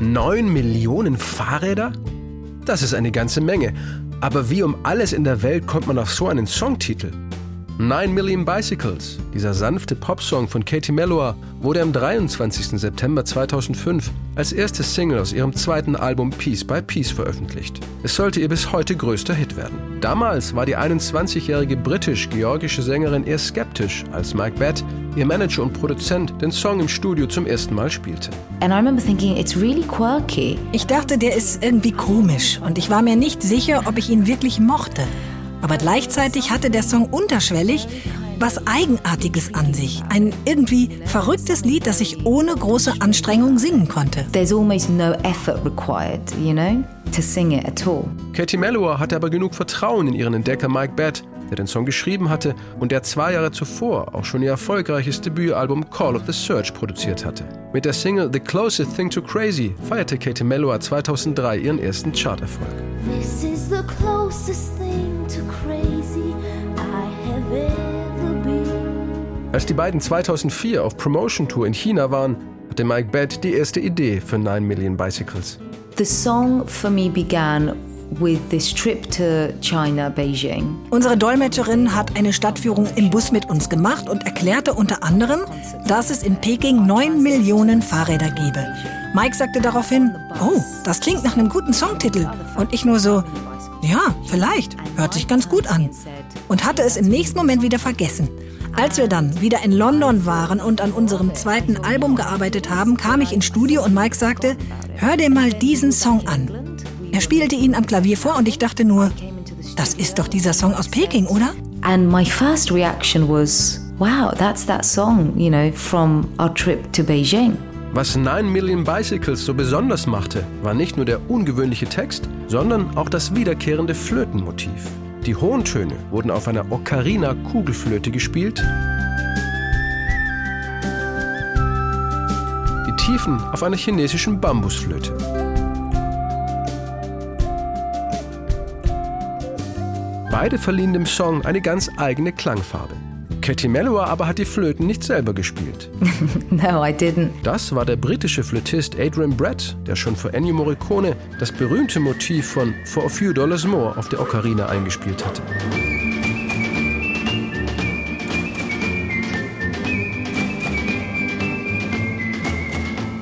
9 Millionen Fahrräder? Das ist eine ganze Menge. Aber wie um alles in der Welt kommt man auf so einen Songtitel? 9 Million Bicycles, dieser sanfte Popsong von Katie Melua, wurde am 23. September 2005 als erste Single aus ihrem zweiten Album Piece by Piece veröffentlicht. Es sollte ihr bis heute größter Hit werden. Damals war die 21-jährige britisch-georgische Sängerin eher skeptisch, als Mike Batt, ihr Manager und Produzent, den Song im Studio zum ersten Mal spielte. And I remember thinking, it's really quirky. Ich dachte, der ist irgendwie komisch und ich war mir nicht sicher, ob ich ihn wirklich mochte. Aber gleichzeitig hatte der Song unterschwellig was Eigenartiges an sich. Ein irgendwie verrücktes Lied, das ich ohne große Anstrengung singen konnte. There's almost no effort required, you know, to sing it at all. Katie Melua hatte aber genug Vertrauen in ihren Entdecker Mike Batt, der den Song geschrieben hatte und der 2 Jahre zuvor auch schon ihr erfolgreiches Debütalbum Call of the Search produziert hatte. Mit der Single The Closest Thing to Crazy feierte Katie Melua 2003 ihren ersten Charterfolg. This is the closest thing to crazy I have ever been. Als die beiden 2004 auf Promotion-Tour in China waren, hatte Mike Batt die erste Idee für 9 Million Bicycles. The song for me began with this trip to China, Beijing. Unsere Dolmetscherin hat eine Stadtführung im Bus mit uns gemacht und erklärte unter anderem, dass es in Peking 9 Millionen Fahrräder gebe. Mike sagte daraufhin, oh, das klingt nach einem guten Songtitel. Und ich nur so, ja, vielleicht. Hört sich ganz gut an. Und hatte es im nächsten Moment wieder vergessen. Als wir dann wieder in London waren und an unserem zweiten Album gearbeitet haben, kam ich ins Studio und Mike sagte, hör dir mal diesen Song an. Er spielte ihn am Klavier vor und ich dachte nur, das ist doch dieser Song aus Peking, oder? And my first reaction was, wow, that's that song, you know, from our trip to Beijing. Was 9 Million Bicycles so besonders machte, war nicht nur der ungewöhnliche Text, sondern auch das wiederkehrende Flötenmotiv. Die hohen Töne wurden auf einer Ocarina-Kugelflöte gespielt, die Tiefen auf einer chinesischen Bambusflöte. Beide verliehen dem Song eine ganz eigene Klangfarbe. Katie Melua aber hat die Flöten nicht selber gespielt. No, I didn't. Das war der britische Flötist Adrian Brett, der schon für Ennio Morricone das berühmte Motiv von For a Few Dollars More auf der Ocarina eingespielt hatte.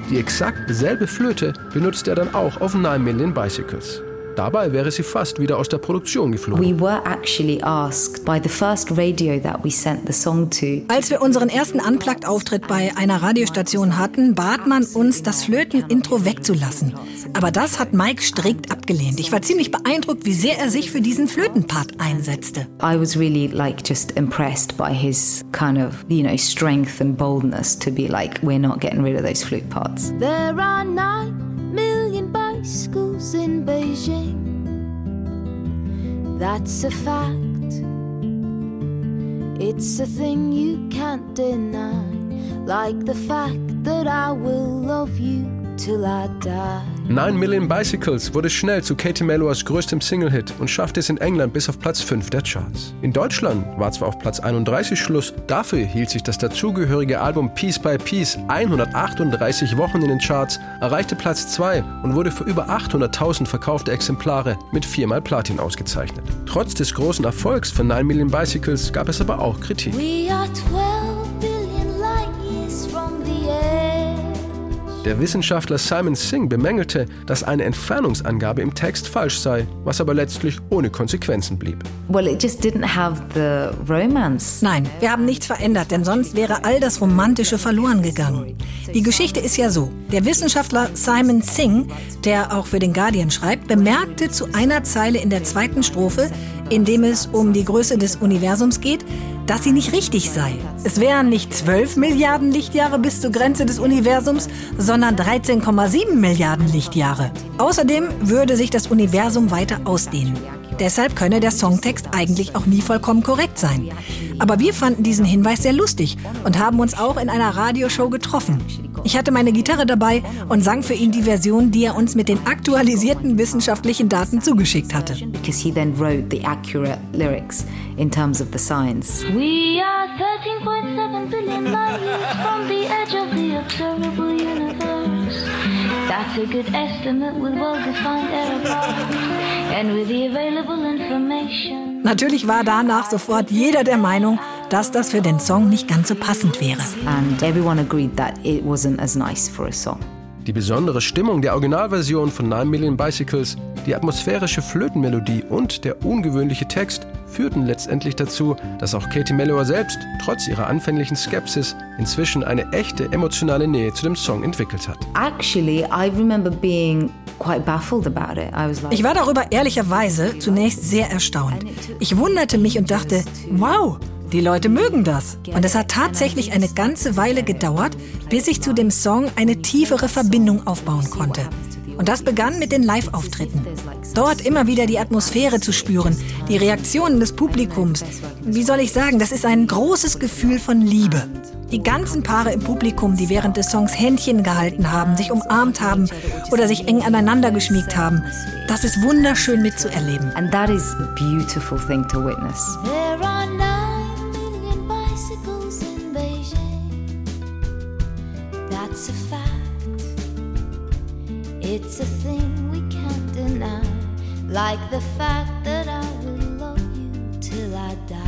Die exakt selbe Flöte benutzt er dann auch auf 9 Million Bicycles. Dabei wäre sie fast wieder aus der Produktion geflogen. We were actually asked by the first radio that we sent the song to. Als wir unseren ersten Unplugged-Auftritt bei einer Radiostation hatten, bat man uns, das Flöten-Intro wegzulassen. Aber das hat Mike strikt abgelehnt. Ich war ziemlich beeindruckt, wie sehr er sich für diesen Flötenpart einsetzte. I was really like just impressed by his kind of, you know, strength and boldness to be like, we're not getting rid of those flute parts. There are 9 million bicycles in Beijing. That's a fact. It's a thing you can't deny. Like the fact that I will love you till I die. 9 Million Bicycles wurde schnell zu Katie Meluas größtem Single-Hit und schaffte es in England bis auf Platz 5 der Charts. In Deutschland war zwar auf Platz 31 Schluss, dafür hielt sich das dazugehörige Album Piece by Piece 138 Wochen in den Charts, erreichte Platz 2 und wurde für über 800.000 verkaufte Exemplare mit 4-mal Platin ausgezeichnet. Trotz des großen Erfolgs von 9 Million Bicycles gab es aber auch Kritik. Der Wissenschaftler Simon Singh bemängelte, dass eine Entfernungsangabe im Text falsch sei, was aber letztlich ohne Konsequenzen blieb. Well, it just didn't have the romance. Nein, wir haben nichts verändert, denn sonst wäre all das Romantische verloren gegangen. Die Geschichte ist ja so. Der Wissenschaftler Simon Singh, der auch für den Guardian schreibt, bemerkte zu einer Zeile in der zweiten Strophe, in dem es um die Größe des Universums geht, dass sie nicht richtig sei. Es wären nicht 12 Milliarden Lichtjahre bis zur Grenze des Universums, sondern 13,7 Milliarden Lichtjahre. Außerdem würde sich das Universum weiter ausdehnen. Deshalb könne der Songtext eigentlich auch nie vollkommen korrekt sein. Aber wir fanden diesen Hinweis sehr lustig und haben uns auch in einer Radioshow getroffen. Ich hatte meine Gitarre dabei und sang für ihn die Version, die er uns mit den aktualisierten wissenschaftlichen Daten zugeschickt hatte. Because he then wrote the accurate lyrics in terms of the science. We are 13.7 billion light years from the edge of the observable universe. That's off a good estimate with well-defined error bars and with the available information. Natürlich war danach sofort jeder der Meinung, dass das für den Song nicht ganz so passend wäre. And everyone agreed that it wasn't as nice for a song. Die besondere Stimmung der Originalversion von 9 Million Bicycles, die atmosphärische Flötenmelodie und der ungewöhnliche Text führten letztendlich dazu, dass auch Katie Melua selbst, trotz ihrer anfänglichen Skepsis, inzwischen eine echte emotionale Nähe zu dem Song entwickelt hat. Actually, I remember being quite baffled about it. I was like, ich war darüber ehrlicherweise zunächst sehr erstaunt. Ich wunderte mich und dachte, wow, die Leute mögen das. Und es hat tatsächlich eine ganze Weile gedauert, bis ich zu dem Song eine tiefere Verbindung aufbauen konnte. Und das begann mit den Live-Auftritten. Dort immer wieder die Atmosphäre zu spüren, die Reaktionen des Publikums. Wie soll ich sagen, das ist ein großes Gefühl von Liebe. Die ganzen Paare im Publikum, die während des Songs Händchen gehalten haben, sich umarmt haben oder sich eng aneinander geschmiegt haben. Das ist wunderschön mitzuerleben. And that is a beautiful thing to witness. It's a fact, it's a thing we can't deny, like the fact that I will love you till I die.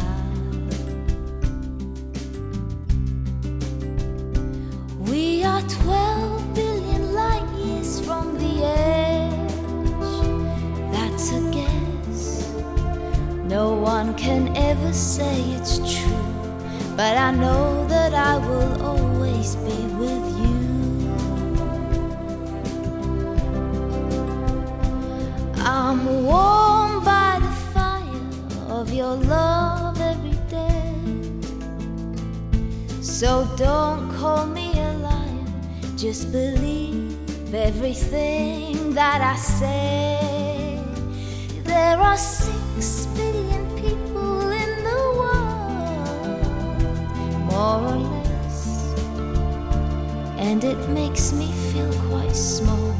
We are 12 billion light years from the edge, that's a guess, no one can ever say it's true, but I know that I will always be with you. I'm warmed by the fire of your love every day. So don't call me a liar, just believe everything that I say. There are 6 billion people in the world, more or less, and it makes me feel quite small,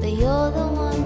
but you're the one